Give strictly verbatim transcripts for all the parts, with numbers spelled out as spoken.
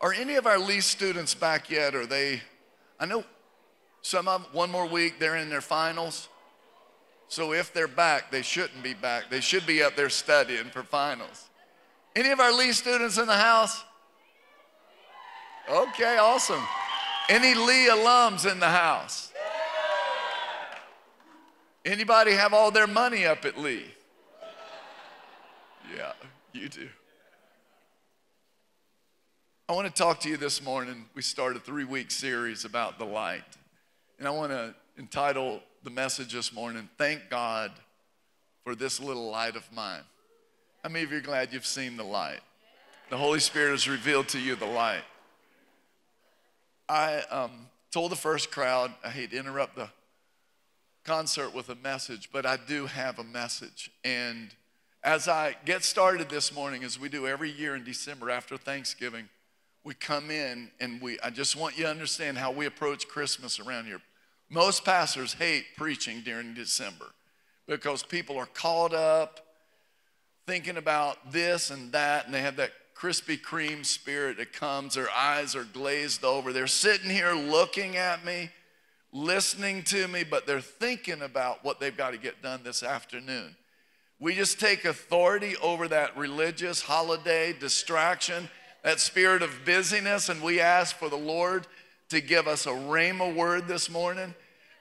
Are any of our Lee students back yet? Are they, I know some of them, one more week, they're in their finals. So if they're back, they shouldn't be back. They should be up there studying for finals. Any of our Lee students in the house? Okay, awesome. Any Lee alums in the house? Anybody have all their money up at Lee? Yeah, you do. I want to talk to you this morning. We start a three-week series about the light. And I want to entitle the message this morning, Thank God for This Little Light of Mine. How many of you are glad you've seen the light? The Holy Spirit has revealed to you the light. I um, told the first crowd, I hate to interrupt the concert with a message, but I do have a message. And as I get started this morning, as we do every year in December after Thanksgiving, we come in and we, I just want you to understand how we approach Christmas around here. Most pastors hate preaching during December because people are caught up thinking about this and that, and they have that Krispy Kreme spirit that comes. Their eyes are glazed over. They're sitting here looking at me, listening to me, but they're thinking about what they've got to get done this afternoon. We just take authority over that religious holiday distraction, that spirit of busyness, and we ask for the Lord to give us a rhema word this morning.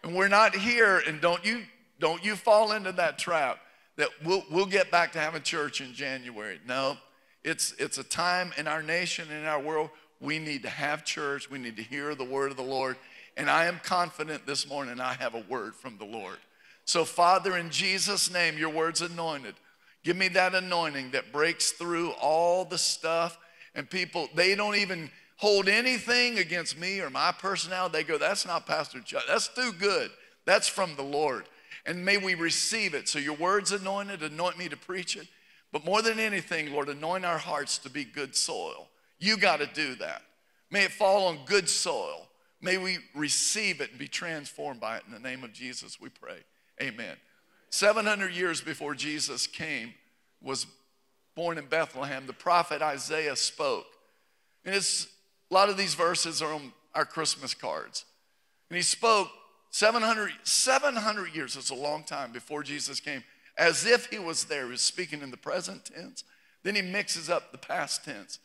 And we're not here, and don't you don't you fall into that trap that we'll, we'll get back to having church in January. No, it's, it's a time in our nation, in our world, we need to have church. We need to hear the word of the Lord. And I am confident this morning I have a word from the Lord. So Father, in Jesus' name, your word's anointed. Give me that anointing that breaks through all the stuff, and people, they don't even hold anything against me or my personality. They go, that's not Pastor Chuck. That's too good. That's from the Lord. And may we receive it. So your word's anointed. Anoint me to preach it. But more than anything, Lord, anoint our hearts to be good soil. You got to do that. May it fall on good soil. May we receive it and be transformed by it. In the name of Jesus, we pray. Amen. seven hundred years before Jesus came, was born in Bethlehem, the prophet Isaiah spoke. And it's, a lot of these verses are on our Christmas cards. And he spoke seven hundred, seven hundred years, it's a long time, before Jesus came, as if he was there. He was speaking in the present tense. Then he mixes up the past tense.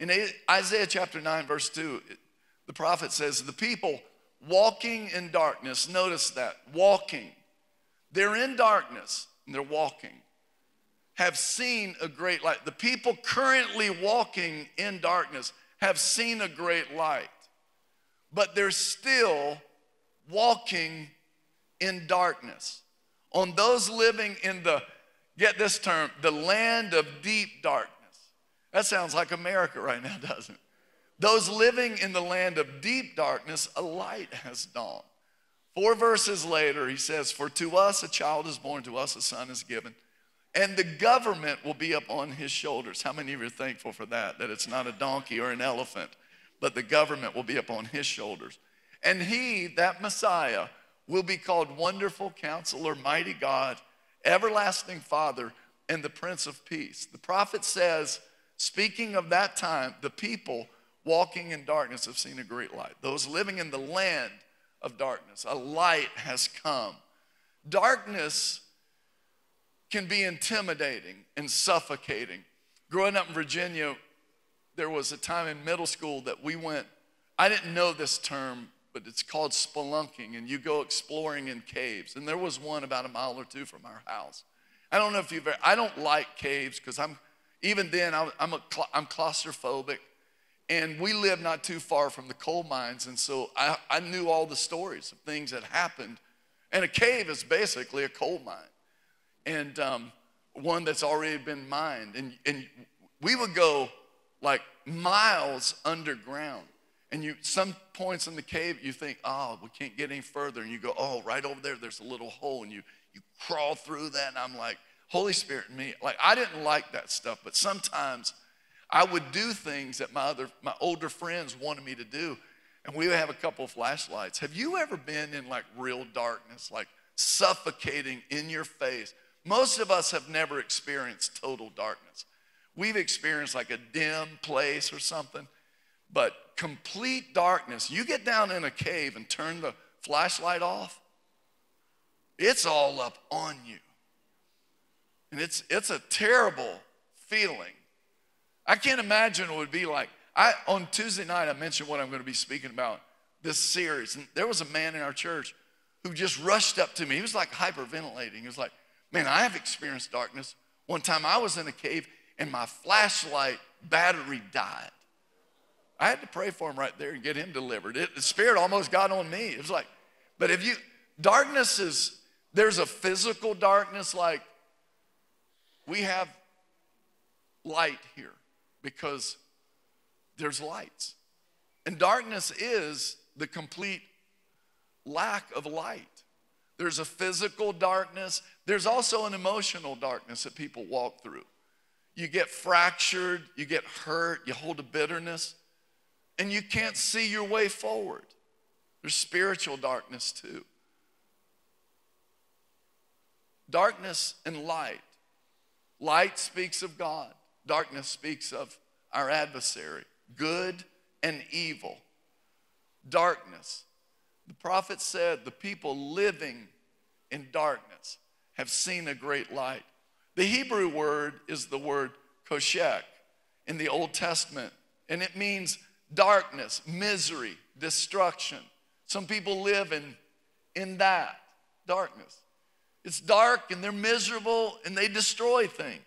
In Isaiah chapter nine, verse two, it, the prophet says, the people walking in darkness, notice that, walking. They're in darkness, and they're walking. Have seen a great light. The people currently walking in darkness have seen a great light, but they're still walking in darkness. On those living in the, get this term, the land of deep darkness. That sounds like America right now, doesn't it? Those living in the land of deep darkness, a light has dawned. Four verses later, he says, for to us a child is born, to us a son is given, and the government will be up on his shoulders. How many of you are thankful for that, that it's not a donkey or an elephant, but the government will be up on his shoulders. And he, that Messiah, will be called Wonderful Counselor, Mighty God, Everlasting Father, and the Prince of Peace. The prophet says, speaking of that time, the people walking in darkness have seen a great light. Those living in the land of darkness, a light has come. Darkness can be intimidating and suffocating. Growing up in Virginia, there was a time in middle school that we went, I didn't know this term, but it's called spelunking, and you go exploring in caves. And there was one about a mile or two from our house. I don't know if you've ever, I don't like caves because I'm, even then, I'm, I'm, a, I'm claustrophobic. And we lived not too far from the coal mines, and so I, I knew all the stories of things that happened. And a cave is basically a coal mine. And um, one that's already been mined. And, and we would go like miles underground. And you, some points in the cave, you think, oh, we can't get any further. And you go, oh, right over there, there's a little hole. And you, you crawl through that. And I'm like, Holy Spirit in me. Like, I didn't like that stuff. But sometimes I would do things that my other, my older friends wanted me to do. And we would have a couple of flashlights. Have you ever been in like real darkness, like suffocating in your face? Most of us have never experienced total darkness. We've experienced like a dim place or something, But complete darkness. You get down in a cave and turn the flashlight off, it's all up on you. And it's it's a terrible feeling. I can't imagine what it would be like. I on Tuesday night, I mentioned what I'm going to be speaking about, this series. And there was a man in our church who just rushed up to me. He was like hyperventilating. He was like, man, I have experienced darkness. One time I was in a cave and my flashlight battery died. I had to pray for him right there and get him delivered. It, the Spirit almost got on me. It was like, but if you, darkness is, there's a physical darkness, like we have light here because there's lights. And darkness is the complete lack of light. There's a physical darkness. There's also an emotional darkness that people walk through. You get fractured, you get hurt, you hold a bitterness, and you can't see your way forward. There's spiritual darkness too. Darkness and light. Light speaks of God. Darkness speaks of our adversary, good and evil. Darkness. The prophet said the people living in darkness have seen a great light. The Hebrew word is the word koshek in the Old Testament, and it means darkness, misery, destruction. Some people live in, in that darkness. It's dark and they're miserable and they destroy things.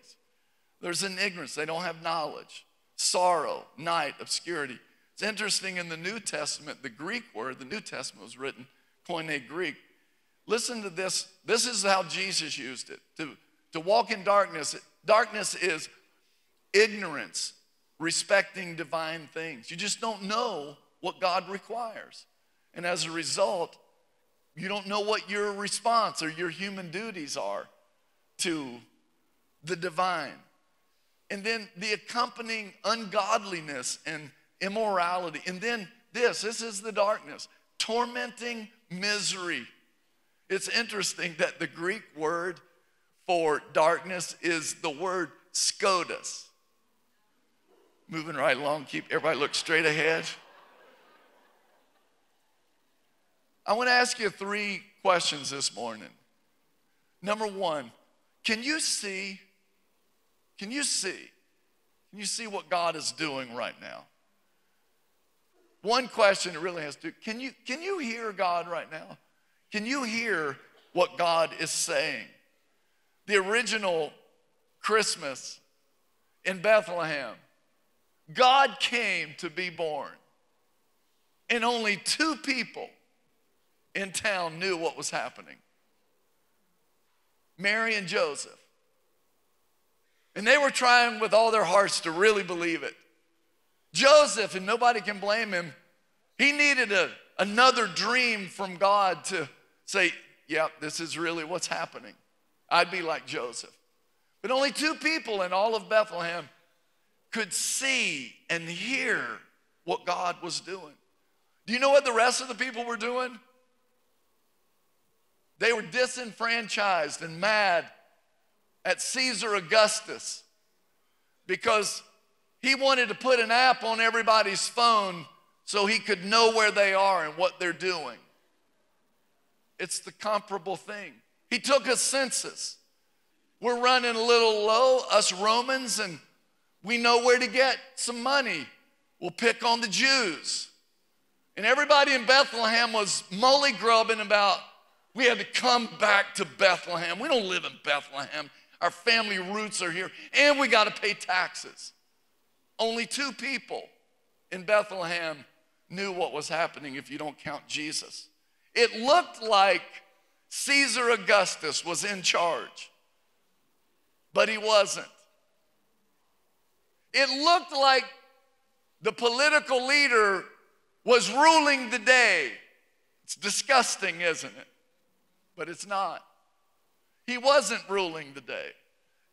There's an ignorance, they don't have knowledge. Sorrow, night, obscurity. It's interesting in the New Testament, the Greek word, the New Testament was written, Koine Greek. Listen to this. This is how Jesus used it. To, to walk in darkness. Darkness is ignorance respecting divine things. You just don't know what God requires. And as a result, you don't know what your response or your human duties are to the divine. And then the accompanying ungodliness and immorality. And then this, this is the darkness, tormenting misery. It's interesting that the Greek word for darkness is the word scotus. Moving right along, keep everybody look straight ahead. I want to ask you three questions this morning. Number one, can you see, can you see, can you see what God is doing right now? One question it really has to do, can you, can you hear God right now? Can you hear what God is saying? The original Christmas in Bethlehem, God came to be born, and only two people in town knew what was happening. Mary and Joseph. And they were trying with all their hearts to really believe it. Joseph, and nobody can blame him, he needed a, another dream from God to say, yep, this is really what's happening. I'd be like Joseph. But only two people in all of Bethlehem could see and hear what God was doing. Do you know what the rest of the people were doing? They were disenfranchised and mad at Caesar Augustus because he wanted to put an app on everybody's phone so he could know where they are and what they're doing. It's the comparable thing. He took a census. We're running a little low, us Romans, and we know where to get some money. We'll pick on the Jews. And everybody in Bethlehem was mully-grubbing about, we had to come back to Bethlehem. We don't live in Bethlehem. Our family roots are here, and we got to pay taxes. Only two people in Bethlehem knew what was happening if you don't count Jesus. It looked like Caesar Augustus was in charge, but he wasn't. It looked like the political leader was ruling the day. It's disgusting, isn't it? But it's not. He wasn't ruling the day.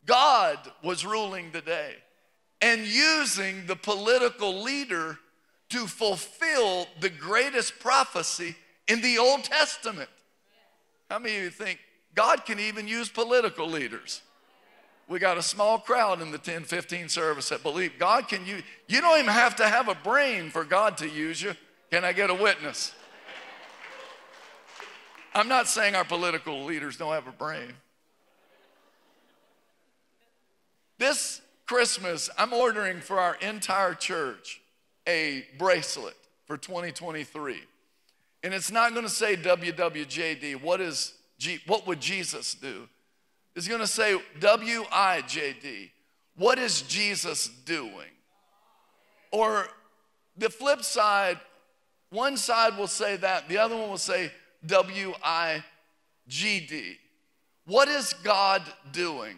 God was ruling the day, and using the political leader to fulfill the greatest prophecy in the Old Testament. How many of you think God can even use political leaders? We got a small crowd in the ten fifteen service that believe God can use. You don't even have to have a brain for God to use you. Can I get a witness? I'm not saying our political leaders don't have a brain. This Christmas, I'm ordering for our entire church a bracelet for twenty twenty-three. And it's not going to say W W J D, what is G, what would Jesus do? It's going to say W I J D, what is Jesus doing? Or the flip side, one side will say that, the other one will say W I G D. What is God doing?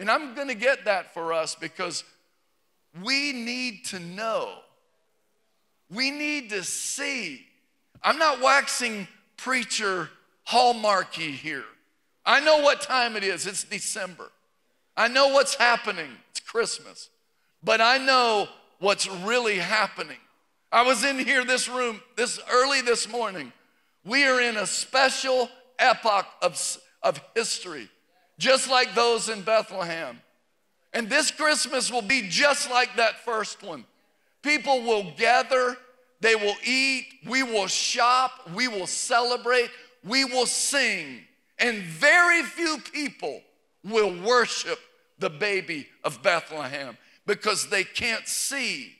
And I'm going to get that for us because we need to know. We need to see. I'm not waxing preacher hallmarky here. I know what time it is. It's December. I know what's happening. It's Christmas. But I know what's really happening. I was in here, this room, this early this morning. We are in a special epoch of, of history, just like those in Bethlehem. And this Christmas will be just like that first one. People will gather, they will eat, we will shop, we will celebrate, we will sing. And very few people will worship the baby of Bethlehem because they can't see,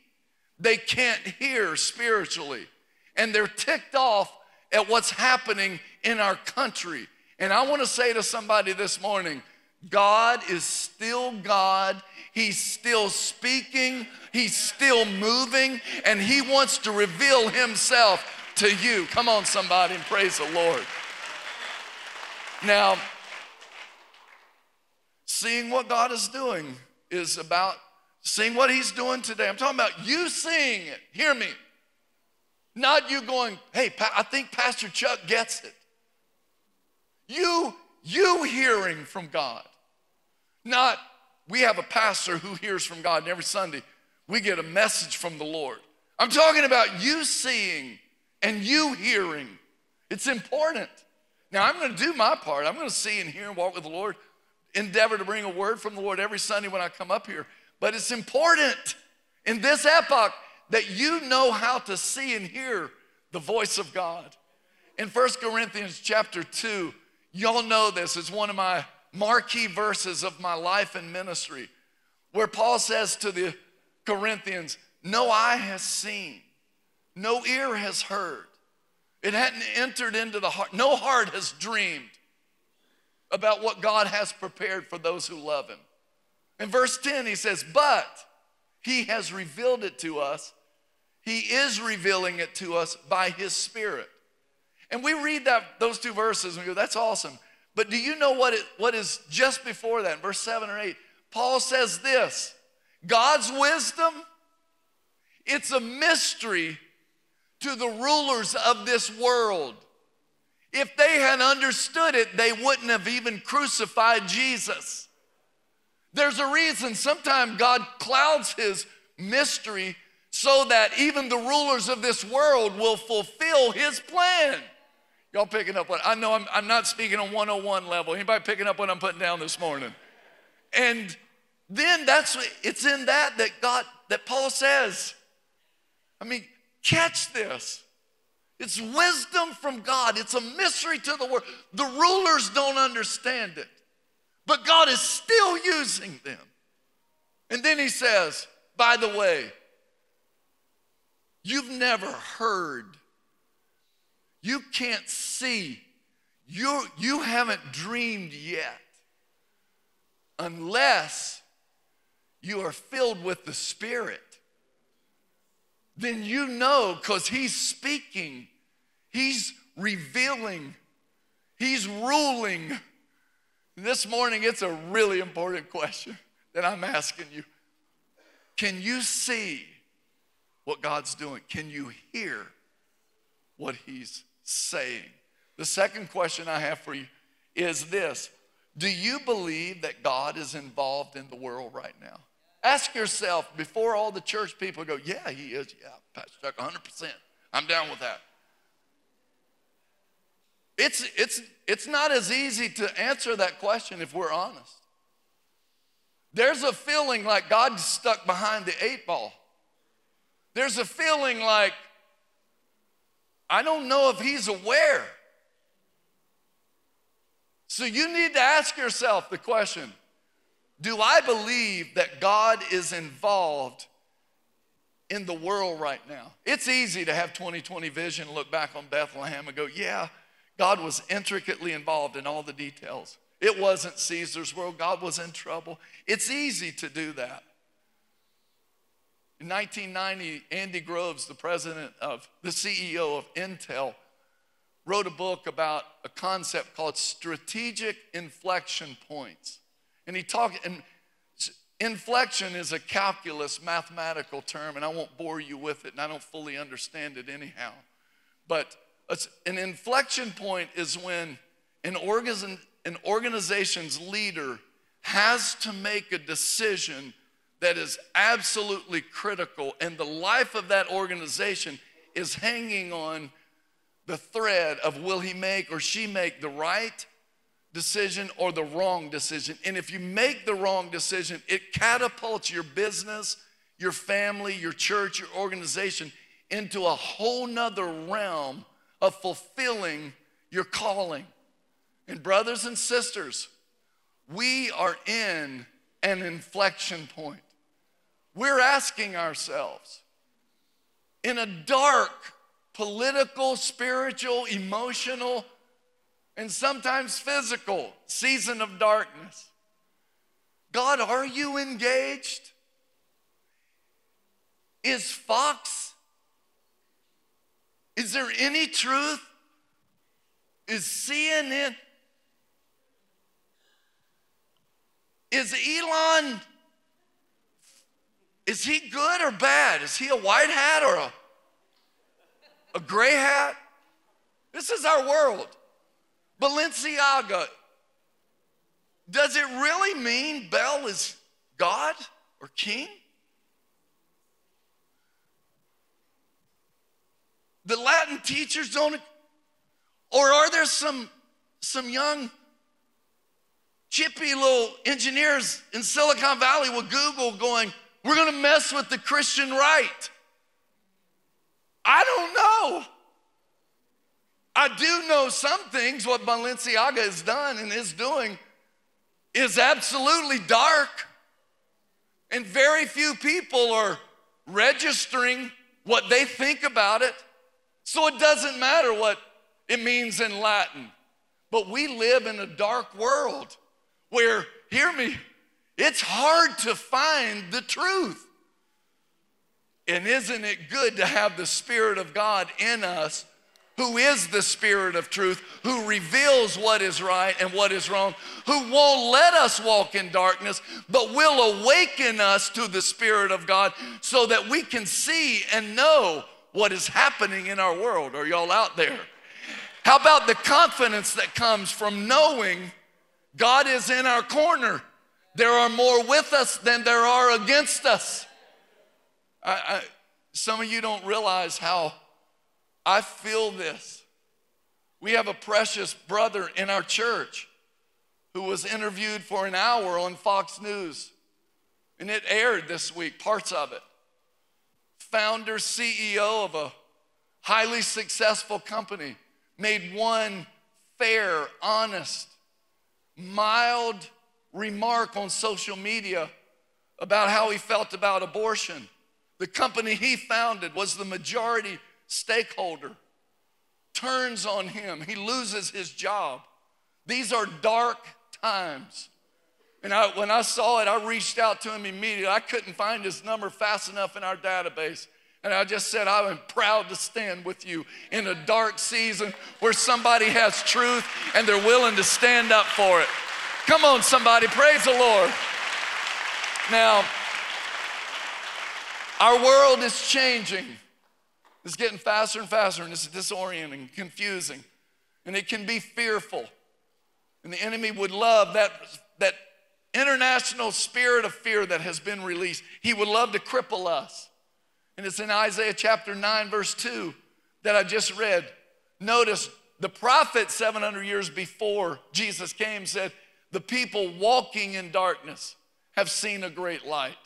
they can't hear spiritually, and they're ticked off at what's happening in our country. And I want to say to somebody this morning, God is still God. He's still speaking. He's still moving. And he wants to reveal himself to you. Come on, somebody, and praise the Lord. Now, seeing what God is doing is about seeing what he's doing today. I'm talking about you seeing it. Hear me. Not you going, hey, I think Pastor Chuck gets it. You, you hearing from God. Not, we have a pastor who hears from God, and every Sunday we get a message from the Lord. I'm talking about you seeing and you hearing. It's important. Now, I'm going to do my part. I'm going to see and hear and walk with the Lord, endeavor to bring a word from the Lord every Sunday when I come up here. But it's important in this epoch that you know how to see and hear the voice of God. In First Corinthians chapter two, y'all know this, it's one of my marquee verses of my life and ministry, where Paul says to the Corinthians, no eye has seen, no ear has heard. It hadn't entered into the heart. No heart has dreamed about what God has prepared for those who love him. In verse ten, he says, but he has revealed it to us. He is revealing it to us by his Spirit. And we read that those two verses and we go, that's awesome. But do you know what it, what is just before that, verse seven or eight? Paul says this, God's wisdom, it's a mystery to the rulers of this world. If they had understood it, they wouldn't have even crucified Jesus. There's a reason sometimes God clouds his mystery so that even the rulers of this world will fulfill his plan. Y'all picking up what? I know I'm, I'm not speaking on one oh one level. Anybody picking up what I'm putting down this morning? And then that's it's in that that God that Paul says. I mean, catch this. It's wisdom from God. It's a mystery to the world. The rulers don't understand it, but God is still using them. And then he says, by the way, you've never heard. You can't see. You, you haven't dreamed yet unless you are filled with the Spirit. Then you know, because he's speaking, he's revealing, he's ruling. This morning, it's a really important question that I'm asking you. Can you see what God's doing? Can you hear what he's saying? The second question I have for you is this. Do you believe that God is involved in the world right now? Ask yourself before all the church people go, yeah, he is, yeah, Pastor Chuck, one hundred percent. I'm down with that. It's, it's, it's not as easy to answer that question if we're honest. There's a feeling like God's stuck behind the eight ball. There's a feeling like, I don't know if he's aware. So you need to ask yourself the question, do I believe that God is involved in the world right now? It's easy to have twenty twenty vision, look back on Bethlehem and go, yeah, God was intricately involved in all the details. It wasn't Caesar's world, God was in trouble. It's easy to do that. In nineteen ninety, Andy Grove, the president of, the C E O of Intel, wrote a book about a concept called strategic inflection points. And he talked, and inflection is a calculus mathematical term, and I won't bore you with it, and I don't fully understand it anyhow. But an inflection point is when an organ, an organization's leader has to make a decision that is absolutely critical, and the life of that organization is hanging on the thread of will he make or she make the right decision or the wrong decision. And if you make the wrong decision, it catapults your business, your family, your church, your organization into a whole nother realm of fulfilling your calling. And brothers and sisters, we are in an inflection point. We're asking ourselves, in a dark, political, spiritual, emotional, and sometimes physical season of darkness, God, are you engaged? Is Fox? Is there any truth? Is C N N? Is Elon, is he good or bad? Is he a white hat or a A gray hat? This is our world. Balenciaga. Does it really mean Bel is God or king? The Latin teachers don't, or are there some, some young chippy little engineers in Silicon Valley with Google going, we're going to mess with the Christian right? I don't know. I do know some things. What Balenciaga has done and is doing is absolutely dark. And very few people are registering what they think about it. So it doesn't matter what it means in Latin. But we live in a dark world where, hear me, it's hard to find the truth. And isn't it good to have the Spirit of God in us, who is the Spirit of truth, who reveals what is right and what is wrong, who won't let us walk in darkness, but will awaken us to the Spirit of God so that we can see and know what is happening in our world. Are y'all out there? How about the confidence that comes from knowing God is in our corner? There are more with us than there are against us. I, I, some of you don't realize how I feel this. We have a precious brother in our church who was interviewed for an hour on Fox News, and it aired this week, parts of it. Founder, C E O of a highly successful company, made one fair, honest, mild remark on social media about how he felt about abortion. The company he founded was the majority stakeholder. Turns on him. He loses his job. These are dark times. And I, when I saw it, I reached out to him immediately. I couldn't find his number fast enough in our database. And I just said, I am proud to stand with you in a dark season where somebody has truth and they're willing to stand up for it. Come on, somebody. Praise the Lord. Now, our world is changing. It's getting faster and faster, and it's disorienting, confusing, and it can be fearful. And the enemy would love that, that international spirit of fear that has been released. He would love to cripple us. And it's in Isaiah chapter nine, verse two that I just read. Notice the prophet seven hundred years before Jesus came said, the people walking in darkness have seen a great light.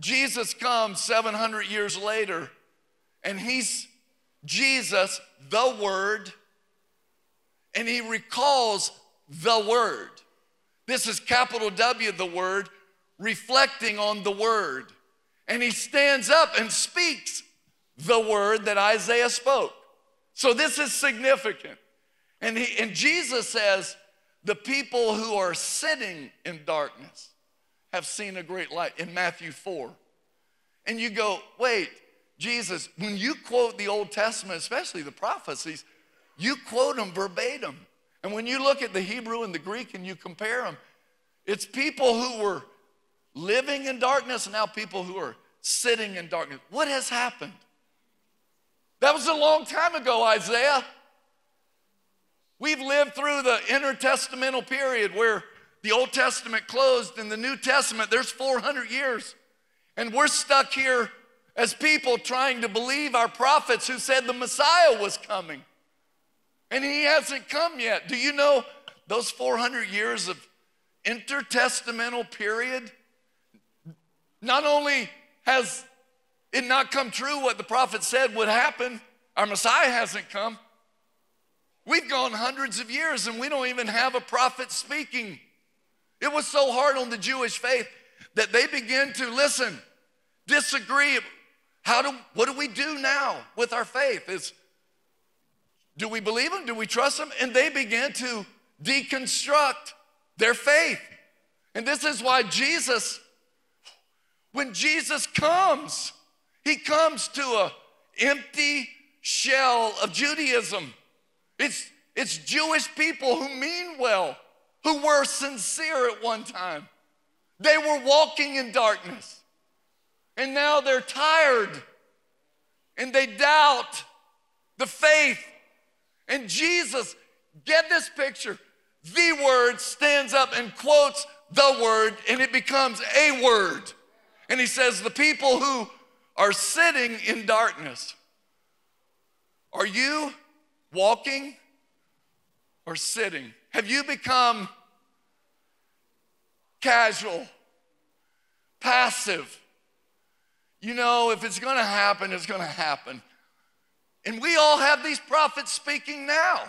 Jesus comes seven hundred years later, and he's Jesus, the Word, and he recalls the Word. This is capital W, the Word, reflecting on the Word. And he stands up and speaks the word that Isaiah spoke. So this is significant. And, he, and Jesus says, the people who are sitting in darkness have seen a great light, in Matthew four. And you go, wait, Jesus, when you quote the Old Testament, especially the prophecies, you quote them verbatim. And when you look at the Hebrew and the Greek and you compare them, it's people who were living in darkness, and now people who are sitting in darkness. What has happened? That was a long time ago, Isaiah. We've lived through the intertestamental period where the Old Testament closed and the New Testament, there's four hundred years. And we're stuck here as people trying to believe our prophets who said the Messiah was coming. And he hasn't come yet. Do you know those four hundred years of intertestamental period? Not only has it not come true what the prophet said would happen, our Messiah hasn't come. We've gone hundreds of years and we don't even have a prophet speaking. It was so hard on the Jewish faith that they began to, listen, disagree. How do, what do we do now with our faith? Is, do we believe him? Do we trust him? And they began to deconstruct their faith. And this is why Jesus, when Jesus comes, he comes to an empty shell of Judaism. It's, it's Jewish people who mean well, who were sincere at one time. They were walking in darkness, and now they're tired, and they doubt the faith. And Jesus, get this picture, the Word stands up and quotes the Word, and it becomes a word. And he says, the people who are sitting in darkness, are you walking or sitting? Have you become casual, passive? You know, if it's going to happen, it's going to happen. And we all have these prophets speaking now.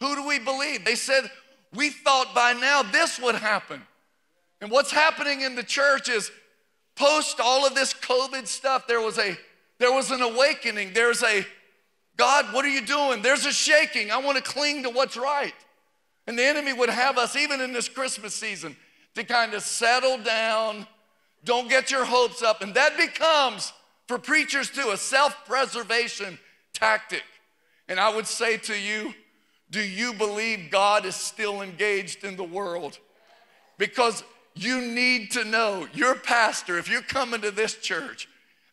Who do we believe? They said, we thought by now this would happen. And what's happening in the church is, post all of this COVID stuff, there was a there was an awakening. There's a, God, what are you doing? There's a shaking. I want to cling to what's right. And the enemy would have us, even in this Christmas season, to kind of settle down, don't get your hopes up. And that becomes, for preachers too, a self-preservation tactic. And I would say to you, do you believe God is still engaged in the world? Because you need to know, your pastor, if you're coming to this church,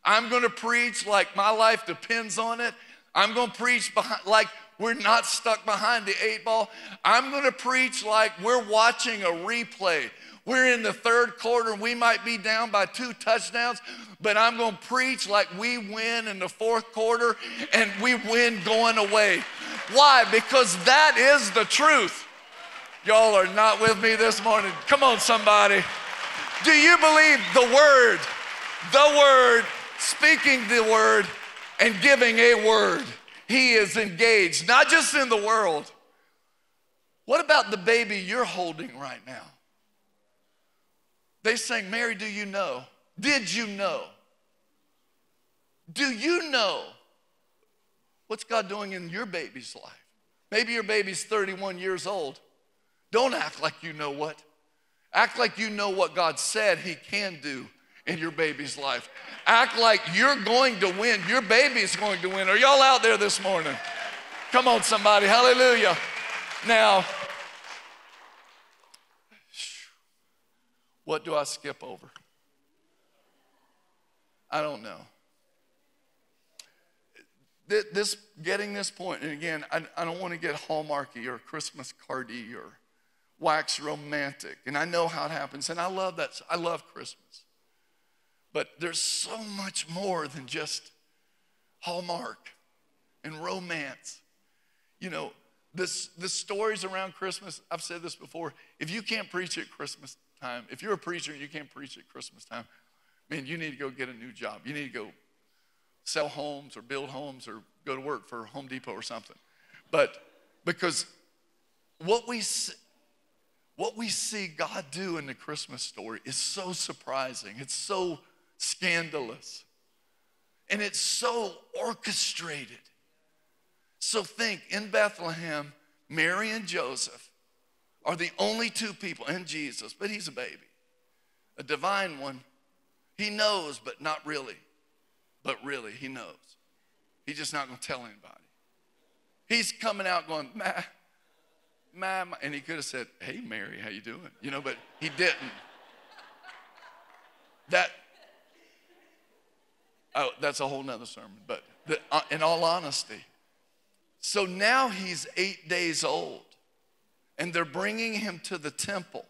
I'm going to preach like my life depends on it. I'm going to preach behind, like we're not stuck behind the eight ball. I'm going to preach like we're watching a replay. We're in the third quarter. We might be down by two touchdowns, but I'm going to preach like we win in the fourth quarter and we win going away. Why? Because that is the truth. Y'all are not with me this morning. Come on, somebody. Do you believe the word, the word, speaking the word and giving a word? He is engaged, not just in the world. What about the baby you're holding right now? They sang, Mary, do you know? Did you know? Do you know what's God doing in your baby's life? Maybe your baby's thirty-one years old. Don't act like you know what. Act like you know what God said he can do in your baby's life. Act like you're going to win. Your baby's going to win. Are y'all out there this morning? Come on, somebody. Hallelujah. Now, what do I skip over? I don't know. This, getting this point, and again, I, I don't want to get Hallmarky or Christmas cardy or wax romantic, and I know how it happens, and I love that. I love Christmas, but there's so much more than just Hallmark and romance. You know, this the stories around Christmas. I've said this before. If you can't preach at Christmas time. If you're a preacher and you can't preach at Christmas time, man, you need to go get a new job. You need to go sell homes or build homes or go to work for Home Depot or something. But because what we see, what we see God do in the Christmas story is so surprising. It's so scandalous. And it's so orchestrated. So think, in Bethlehem, Mary and Joseph are the only two people, and Jesus, but he's a baby, a divine one. He knows, but not really. But really, he knows. He's just not going to tell anybody. He's coming out going, ma, ma, ma. And he could have said, hey, Mary, how you doing? You know, but he didn't. That, oh, that's a whole nother sermon, but the, uh, in all honesty. So now he's eight days old, and they're bringing him to the temple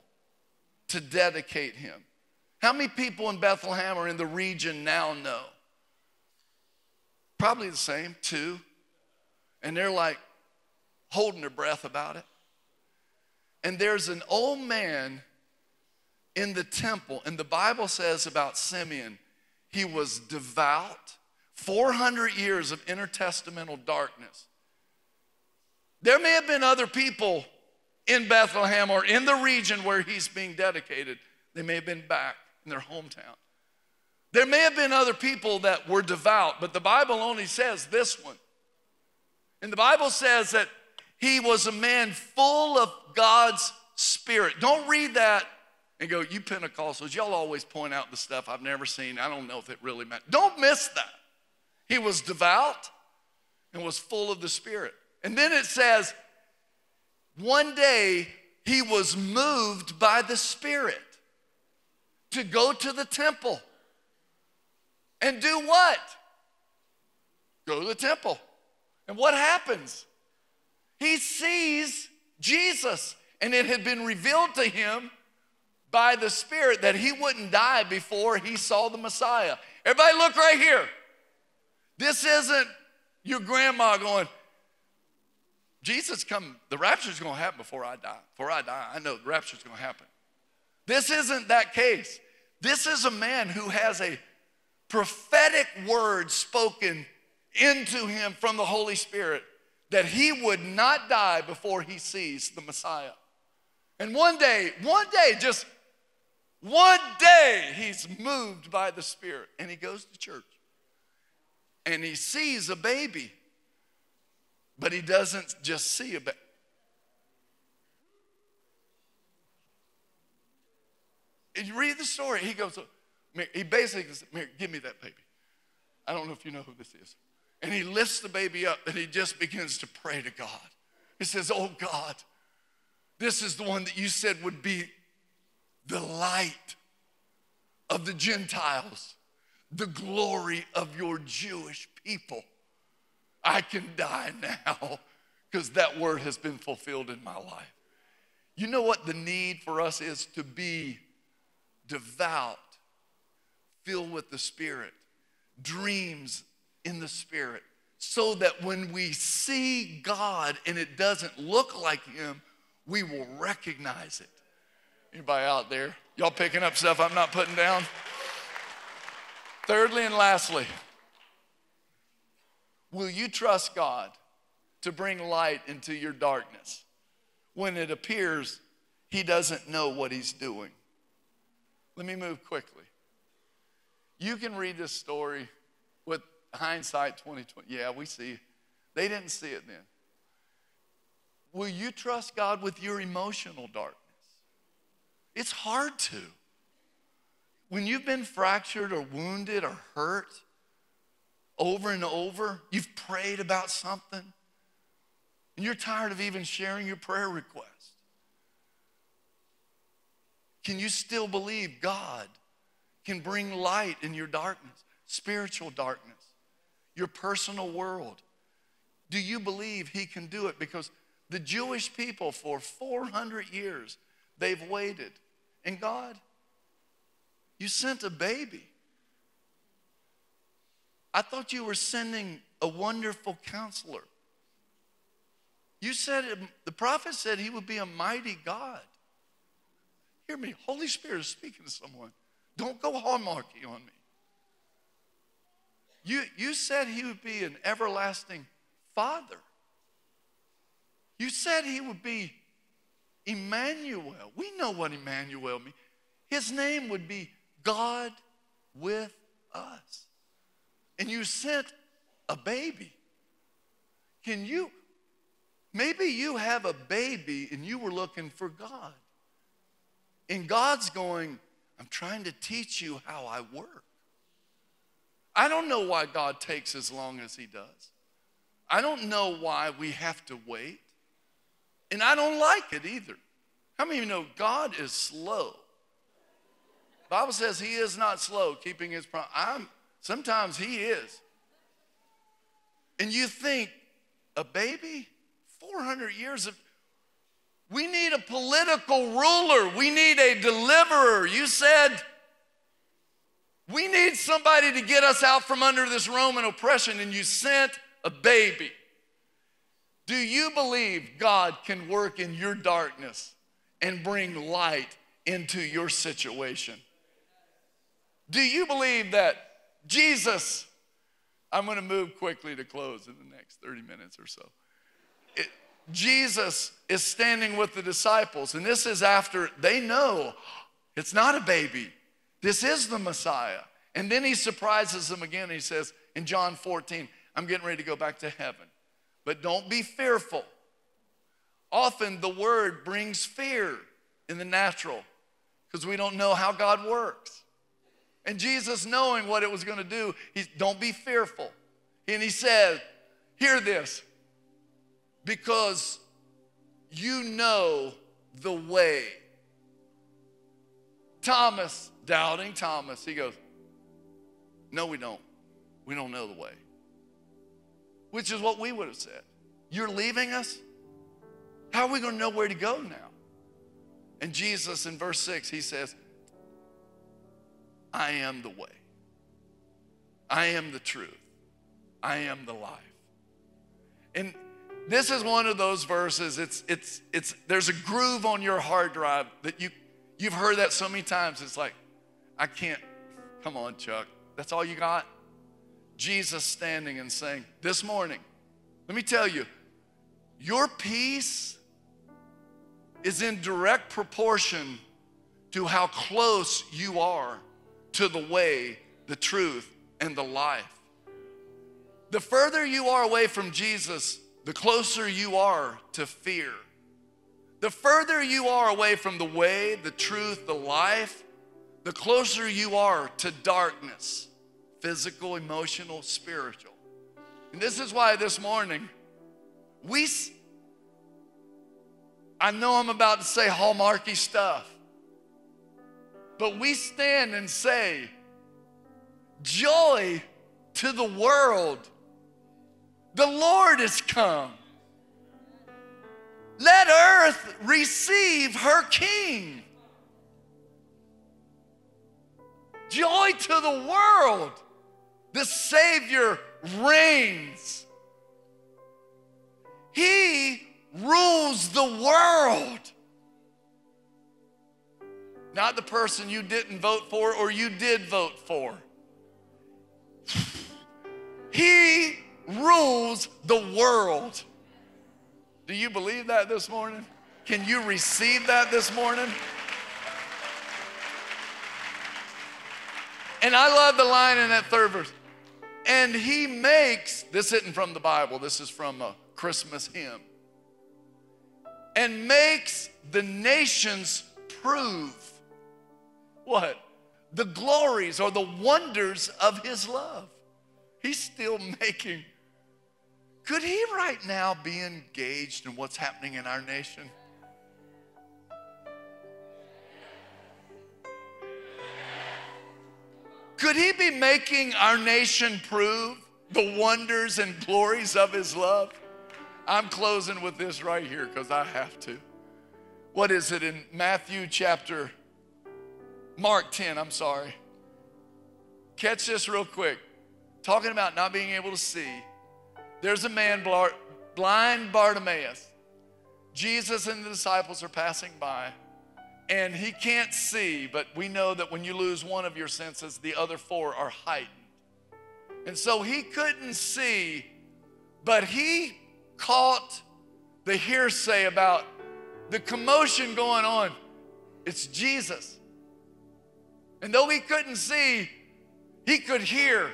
to dedicate him. How many people in Bethlehem or in the region now know? Probably the same, two. And they're like holding their breath about it. And there's an old man in the temple, and the Bible says about Simeon, he was devout, four hundred years of intertestamental darkness. There may have been other people in Bethlehem or in the region where he's being dedicated. They may have been back in their hometown. There may have been other people that were devout, but the Bible only says this one. And the Bible says that he was a man full of God's Spirit. Don't read that and go, you Pentecostals, y'all always point out the stuff I've never seen. I don't know if it really matters. Don't miss that. He was devout and was full of the Spirit. And then it says, one day he was moved by the Spirit to go to the temple and do what? Go to the temple. And what happens? He sees Jesus, and it had been revealed to him by the Spirit that he wouldn't die before he saw the Messiah. Everybody look right here. This isn't your grandma going, Jesus come, the rapture's gonna happen before I die. Before I die, I know the rapture's gonna happen. This isn't that case. This is a man who has a prophetic word spoken into him from the Holy Spirit that he would not die before he sees the Messiah. And one day, one day, just one day, he's moved by the Spirit, and he goes to church, and he sees a baby. But he doesn't just see a baby. And you read the story. He goes, he basically says, Mary, give me that baby. I don't know if you know who this is. And he lifts the baby up, and he just begins to pray to God. He says, oh, God, this is the one that you said would be the light of the Gentiles, the glory of your Jewish people. I can die now because that word has been fulfilled in my life. You know what the need for us is? To be devout, filled with the Spirit, dreams in the Spirit, so that when we see God and it doesn't look like him, we will recognize it. Anybody out there? Y'all picking up stuff I'm not putting down? Thirdly and lastly, will you trust God to bring light into your darkness when it appears he doesn't know what he's doing? Let me move quickly. You can read this story with hindsight twenty twenty. Yeah, we see. They didn't see it then. Will you trust God with your emotional darkness? It's hard to. When you've been fractured or wounded or hurt, over and over, you've prayed about something, and you're tired of even sharing your prayer request. Can you still believe God can bring light in your darkness, spiritual darkness, your personal world? Do you believe he can do it? Because the Jewish people for four hundred years, they've waited. And God, you sent a baby. I thought you were sending a wonderful counselor. You said, the prophet said he would be a mighty God. Hear me. Holy Spirit is speaking to someone. Don't go hallmarky on me. You, you said he would be an everlasting father. You said he would be Emmanuel. We know what Emmanuel means. His name would be God with us. And you sent a baby. Can you, maybe you have a baby and you were looking for God. And God's going, I'm trying to teach you how I work. I don't know why God takes as long as he does. I don't know why we have to wait. And I don't like it either. How many of you know God is slow? The Bible says he is not slow, keeping his promise. I'm, sometimes he is. And you think, a baby? four hundred years of... We need a political ruler. We need a deliverer. You said, we need somebody to get us out from under this Roman oppression, and you sent a baby. Do you believe God can work in your darkness and bring light into your situation? Do you believe that Jesus, I'm going to move quickly to close in the next thirty minutes or so. It, Jesus is standing with the disciples, and this is after they know it's not a baby. This is the Messiah. And then he surprises them again. He says in John fourteen, I'm getting ready to go back to heaven, but don't be fearful. Often the word brings fear in the natural because we don't know how God works. And Jesus, knowing what it was going to do, he don't be fearful. And he said, hear this, because you know the way. Thomas, doubting Thomas, he goes, no, we don't. We don't know the way. Which is what we would have said. You're leaving us? How are we going to know where to go now? And Jesus, in verse six, he says, I am the way. I am the truth. I am the life. And this is one of those verses, it's, it's, it's, there's a groove on your hard drive that you, you've heard that so many times. It's like, I can't, come on, Chuck. That's all you got? Jesus standing and saying, this morning, let me tell you, your peace is in direct proportion to how close you are to the way, the truth, and the life. The further you are away from Jesus, the closer you are to fear. The further you are away from the way, the truth, the life, the closer you are to darkness, physical, emotional, spiritual. And this is why this morning, we, I know I'm about to say hallmarky stuff, but we stand and say, joy to the world. The Lord is come. Let earth receive her King. Joy to the world. The Savior reigns. He rules the world. Not the person you didn't vote for or you did vote for. He rules the world. Do you believe that this morning? Can you receive that this morning? And I love the line in that third verse. And he makes, this isn't from the Bible, this is from a Christmas hymn. And makes the nations prove what? The glories or the wonders of his love. He's still making. Could he right now be engaged in what's happening in our nation? Could he be making our nation prove the wonders and glories of his love? I'm closing with this right here because I have to. What is it in Matthew chapter, Mark ten, I'm sorry. Catch this real quick. Talking about not being able to see. There's a man, blind Bartimaeus. Jesus and the disciples are passing by, and he can't see, but we know that when you lose one of your senses, the other four are heightened. And so he couldn't see, but he caught the hearsay about the commotion going on. It's Jesus. And though he couldn't see, he could hear.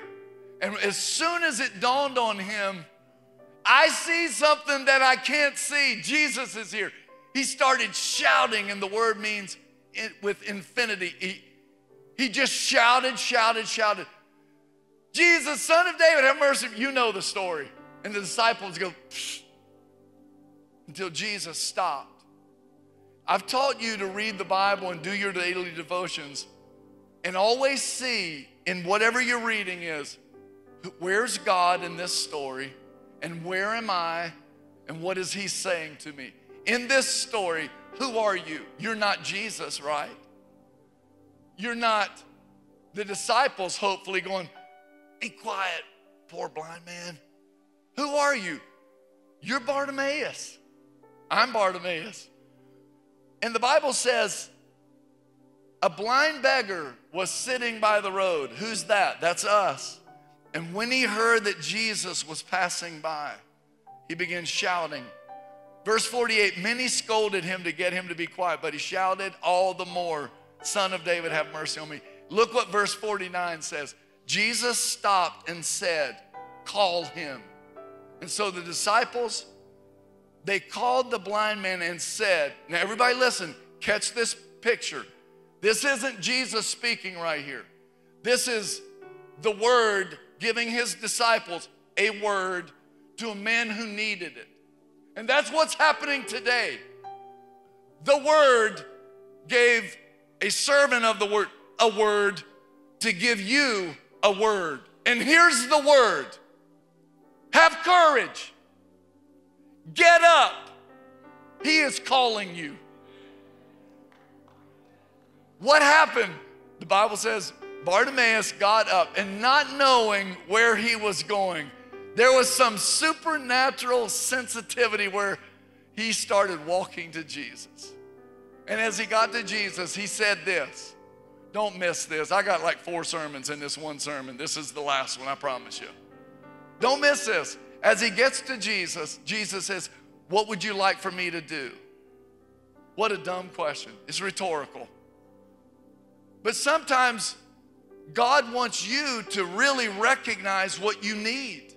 And as soon as it dawned on him, I see something that I can't see. Jesus is here. He started shouting, and the word means it, with infinity. He, he just shouted, shouted, shouted. Jesus, Son of David, have mercy. You know the story. And the disciples go, psh, until Jesus stopped. I've taught you to read the Bible and do your daily devotions and always see in whatever you're reading is, where's God in this story? And where am I? And what is he saying to me? In this story, who are you? You're not Jesus, right? You're not the disciples, hopefully, going, be quiet, poor blind man. Who are you? You're Bartimaeus. I'm Bartimaeus. And the Bible says, a blind beggar was sitting by the road. Who's that? That's us. And when he heard that Jesus was passing by, he began shouting. Verse forty-eight, many scolded him to get him to be quiet, but he shouted all the more, Son of David, have mercy on me. Look what verse forty-nine says. Jesus stopped and said, call him. And so the disciples, they called the blind man and said, now everybody listen, catch this picture. This isn't Jesus speaking right here. This is the word giving his disciples a word to a man who needed it. And that's what's happening today. The word gave a servant of the word a word to give you a word. And here's the word. Have courage. Get up. He is calling you. What happened? The Bible says Bartimaeus got up, and not knowing where he was going, there was some supernatural sensitivity where he started walking to Jesus. And as he got to Jesus, he said this. Don't miss this. I got like four sermons in this one sermon. This is the last one, I promise you. Don't miss this. As he gets to Jesus, Jesus says, what would you like for me to do? What a dumb question. It's rhetorical. But sometimes God wants you to really recognize what you need.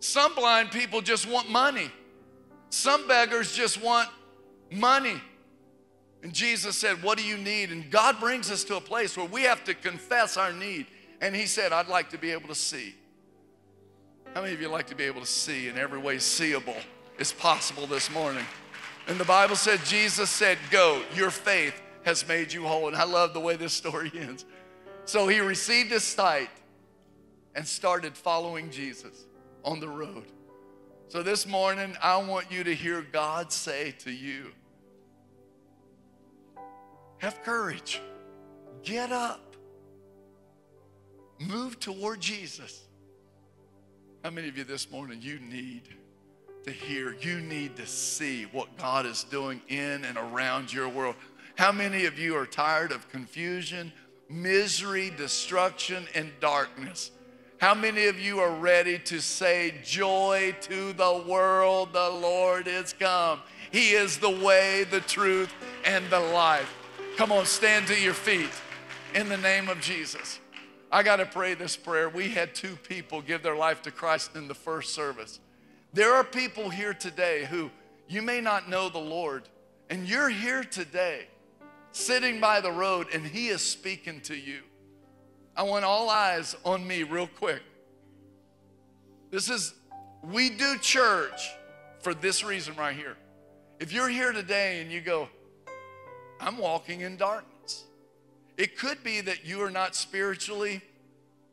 Some blind people just want money. Some beggars just want money. And Jesus said, what do you need? And God brings us to a place where we have to confess our need. And he said, I'd like to be able to see. How many of you like to be able to see in every way seeable is possible this morning? And the Bible said, Jesus said, go, your faith has made you whole. And I love the way this story ends. So he received his sight and started following Jesus on the road. So this morning, I want you to hear God say to you, have courage, get up, move toward Jesus. How many of you this morning, you need to hear, you need to see what God is doing in and around your world? How many of you are tired of confusion, misery, destruction, and darkness? How many of you are ready to say, joy to the world, the Lord is come. He is the way, the truth, and the life. Come on, stand to your feet in the name of Jesus. I got to pray this prayer. We had two people give their life to Christ in the first service. There are people here today who you may not know the Lord, and you're here today, sitting by the road, and he is speaking to you. I want all eyes on me real quick. This is, we do church for this reason right here. If you're here today and you go, I'm walking in darkness. It could be that you are not spiritually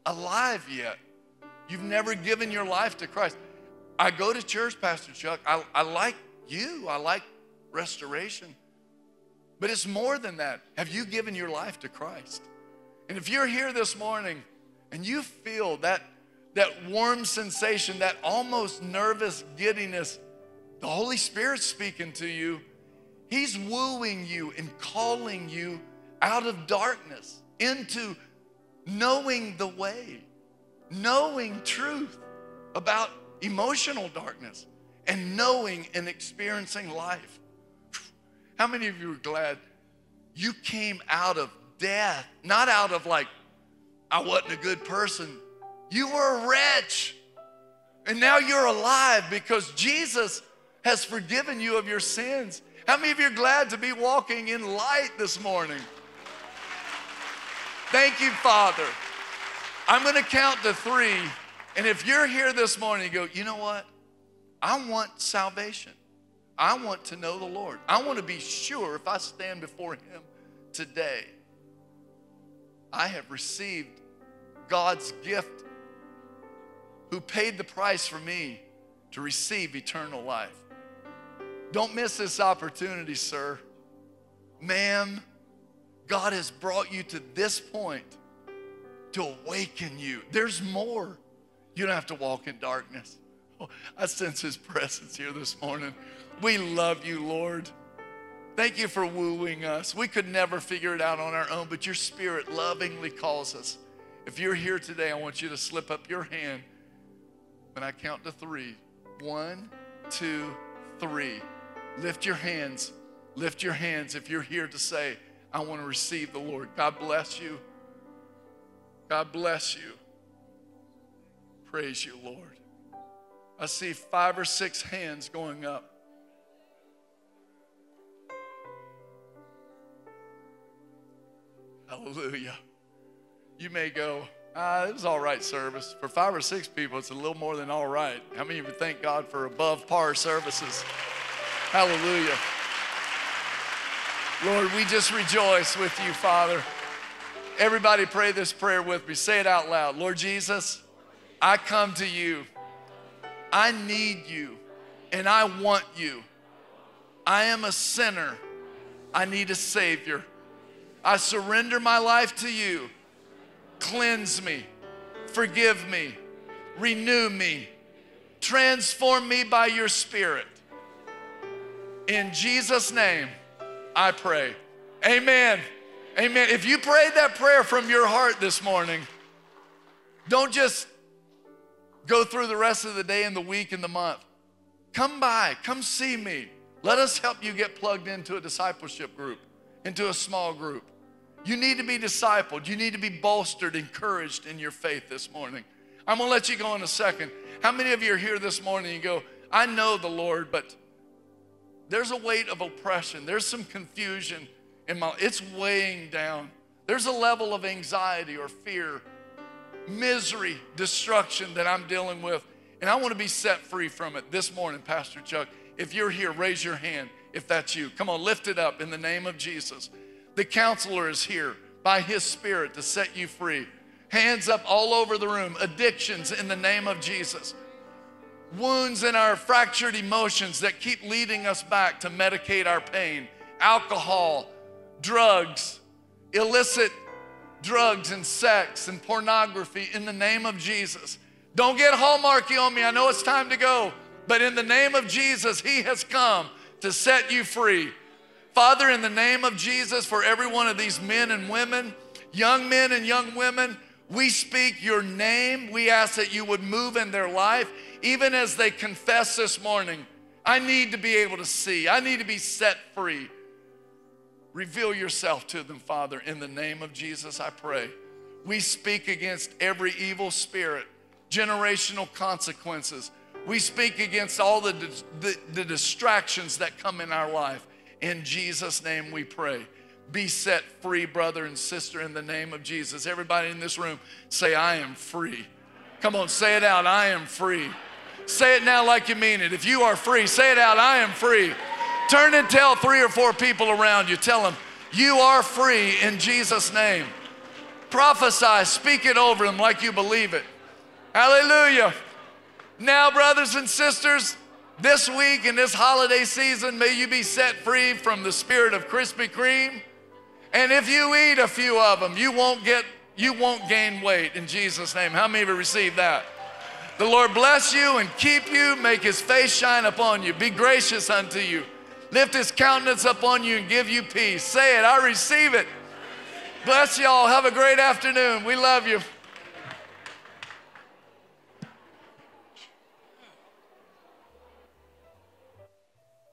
alive yet. You've never given your life to Christ. I go to church, Pastor Chuck. I, I like you. I like restoration. But it's more than that. Have you given your life to Christ? And if you're here this morning and you feel that, that warm sensation, that almost nervous giddiness, the Holy Spirit's speaking to you. He's wooing you and calling you out of darkness into knowing the way, knowing truth about emotional darkness, and knowing and experiencing life. How many of you are glad you came out of death? Not out of like, I wasn't a good person. You were a wretch. And now you're alive because Jesus has forgiven you of your sins. How many of you are glad to be walking in light this morning? Thank you, Father. I'm going to count to three. And if you're here this morning, you go, you know what? I want salvation. I want to know the Lord. I want to be sure if I stand before Him today, I have received God's gift who paid the price for me to receive eternal life. Don't miss this opportunity, sir. Ma'am, God has brought you to this point to awaken you. There's more. You don't have to walk in darkness. Oh, I sense His presence here this morning. We love you, Lord. Thank you for wooing us. We could never figure it out on our own, but your Spirit lovingly calls us. If you're here today, I want you to slip up your hand when I count to three. One, two, three. Lift your hands. Lift your hands if you're here to say, I want to receive the Lord. God bless you. God bless you. Praise you, Lord. I see five or six hands going up. Hallelujah. You may go, ah, it was all right service. For five or six people, it's a little more than all right. How many of you thank God for above par services? Hallelujah. Lord, we just rejoice with you, Father. Everybody pray this prayer with me. Say it out loud. Lord Jesus, I come to you. I need you, and I want you. I am a sinner. I need a Savior. I surrender my life to you. Cleanse me, forgive me, renew me, transform me by your Spirit. In Jesus' name, I pray. Amen. Amen. If you prayed that prayer from your heart this morning, don't just go through the rest of the day and the week and the month. Come by, come see me. Let us help you get plugged into a discipleship group, into a small group. You need to be discipled. You need to be bolstered, encouraged in your faith this morning. I'm gonna let you go in a second. How many of you are here this morning and go, I know the Lord, but there's a weight of oppression. There's some confusion in my life. It's weighing down. There's a level of anxiety or fear, misery, destruction that I'm dealing with, and I want to be set free from it this morning, Pastor Chuck. If you're here, raise your hand if that's you. Come on, lift it up in the name of Jesus. The counselor is here by his Spirit to set you free. Hands up all over the room. Addictions in the name of Jesus. Wounds in our fractured emotions that keep leading us back to medicate our pain. Alcohol, drugs, illicit drugs and sex and pornography in the name of Jesus. Don't get hallmarky on me. I know it's time to go, but in the name of Jesus, He has come to set you free. Father, in the name of Jesus, for every one of these men and women, young men and young women, we speak your name. We ask that you would move in their life, even as they confess this morning, I need to be able to see. I need to be set free. Reveal yourself to them, Father. In the name of Jesus, I pray. We speak against every evil spirit, generational consequences. We speak against all the, the, the distractions that come in our life. In Jesus' name we pray. Be set free, brother and sister, in the name of Jesus. Everybody in this room, say, I am free. Come on, say it out, I am free. Say it now like you mean it. If you are free, say it out, I am free. Turn and tell three or four people around you. Tell them, you are free in Jesus' name. Prophesy, speak it over them like you believe it. Hallelujah. Now, brothers and sisters, this week and this holiday season, may you be set free from the spirit of Krispy Kreme. And if you eat a few of them, you won't get, you won't gain weight in Jesus' name. How many of you received that? The Lord bless you and keep you, make His face shine upon you, be gracious unto you. lift his countenance upon you and give you peace. Say it, I receive it. Bless y'all. Have a great afternoon. We love you.